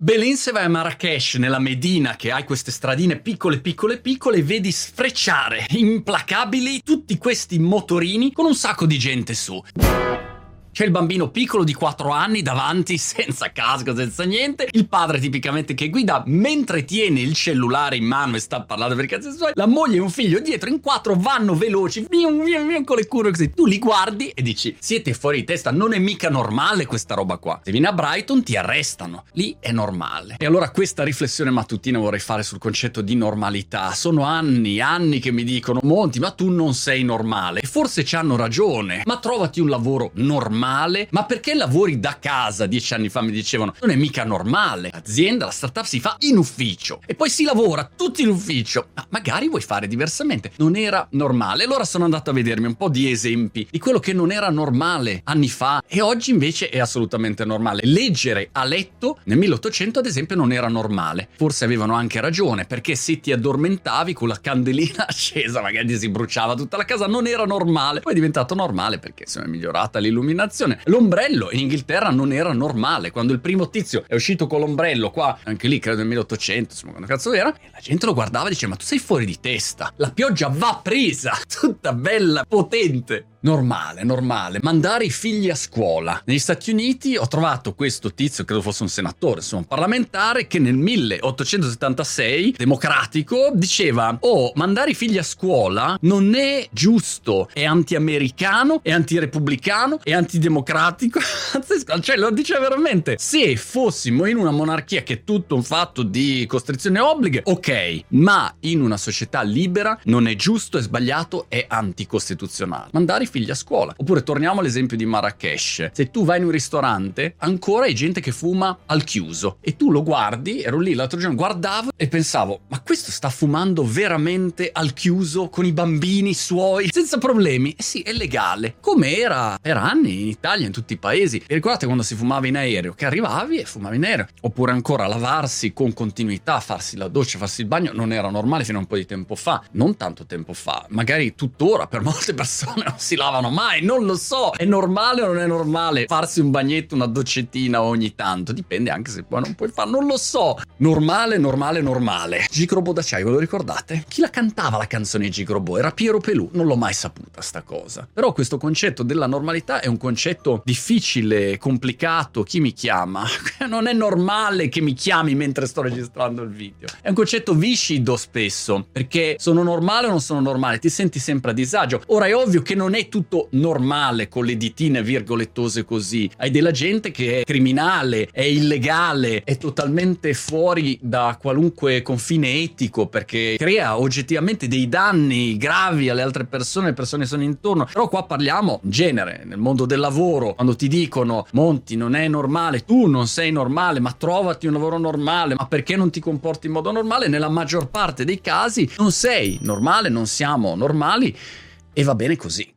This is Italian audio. Belin, se vai a Marrakech, nella Medina, che hai queste stradine piccole piccole piccole, vedi sfrecciare implacabili tutti questi motorini con un sacco di gente su. C'è il bambino piccolo di 4 anni davanti, senza casco, senza niente, il padre tipicamente che guida mentre tiene il cellulare in mano e sta parlando per cazzo suoi, la moglie e un figlio dietro, in 4 vanno veloci, con le curve così. Tu li guardi e dici, siete fuori di testa, non è mica normale questa roba qua. Se vieni a Brighton ti arrestano, lì è normale. E allora questa riflessione mattutina vorrei fare sul concetto di normalità. Sono anni che mi dicono, Monti, ma tu non sei normale. E forse ci hanno ragione, ma trovati un lavoro normale. Ma perché lavori da casa? 10 anni fa mi dicevano, non è mica normale. L'azienda, la startup si fa in ufficio e poi si lavora tutti in ufficio. Ma magari vuoi fare diversamente. Non era normale. Allora sono andato a vedermi un po' di esempi di quello che non era normale anni fa e oggi invece è assolutamente normale. Leggere a letto nel 1800 ad esempio non era normale. Forse avevano anche ragione, perché se ti addormentavi con la candelina accesa magari si bruciava tutta la casa, non era normale. Poi è diventato normale perché insomma è migliorata l'illuminazione. L'ombrello in Inghilterra non era normale. Quando il primo tizio è uscito con l'ombrello qua, anche lì credo nel 1800, insomma quando cazzo era, e la gente lo guardava e diceva, ma tu sei fuori di testa, la pioggia va presa, tutta bella, potente. Normale. Mandare i figli a scuola. Negli Stati Uniti ho trovato questo tizio, credo fosse un senatore, insomma un parlamentare, che nel 1876, democratico, diceva, oh, mandare i figli a scuola non è giusto, è anti-americano, è anti-repubblicano, è antidemocratico. Cioè lo diceva veramente. Se fossimo in una monarchia che è tutto un fatto di costrizione obblighe, ok, ma in una società libera non è giusto, è sbagliato, è anticostituzionale. Mandare figli a scuola. Oppure torniamo all'esempio di Marrakech. Se tu vai in un ristorante, ancora hai gente che fuma al chiuso e tu lo guardi. Ero lì l'altro giorno, guardavo e pensavo, ma questo sta fumando veramente al chiuso con i bambini suoi senza problemi? Eh sì, è legale, come era per anni in Italia, in tutti i paesi. Vi ricordate quando si fumava in aereo, che arrivavi e fumavi in aereo? Oppure ancora lavarsi con continuità, farsi la doccia, farsi il bagno, non era normale fino a un po' di tempo fa, non tanto tempo fa, magari tuttora per molte persone non si lavano mai, non lo so. È normale o non è normale farsi un bagnetto, una doccettina ogni tanto? Dipende anche se poi non puoi farlo, non lo so. Normale. Gic Robot d'acciaio, ve lo ricordate? Chi la cantava la canzone Gic Robot? Era Piero Pelù, non l'ho mai saputa sta cosa. Però questo concetto della normalità è un concetto difficile, complicato. Chi mi chiama? Non è normale che mi chiami mentre sto registrando il video. È un concetto viscido spesso, perché sono normale o non sono normale? Ti senti sempre a disagio. Ora è ovvio che non è tutto normale con le ditine virgolettose così. Hai della gente che è criminale, è illegale, è totalmente fuori da qualunque confine etico, perché crea oggettivamente dei danni gravi alle altre persone, le persone sono intorno. Però qua parliamo in genere, nel mondo del lavoro, quando ti dicono, Monti non è normale, tu non sei normale, ma trovati un lavoro normale, ma perché non ti comporti in modo normale? Nella maggior parte dei casi non sei normale, non siamo normali e va bene così.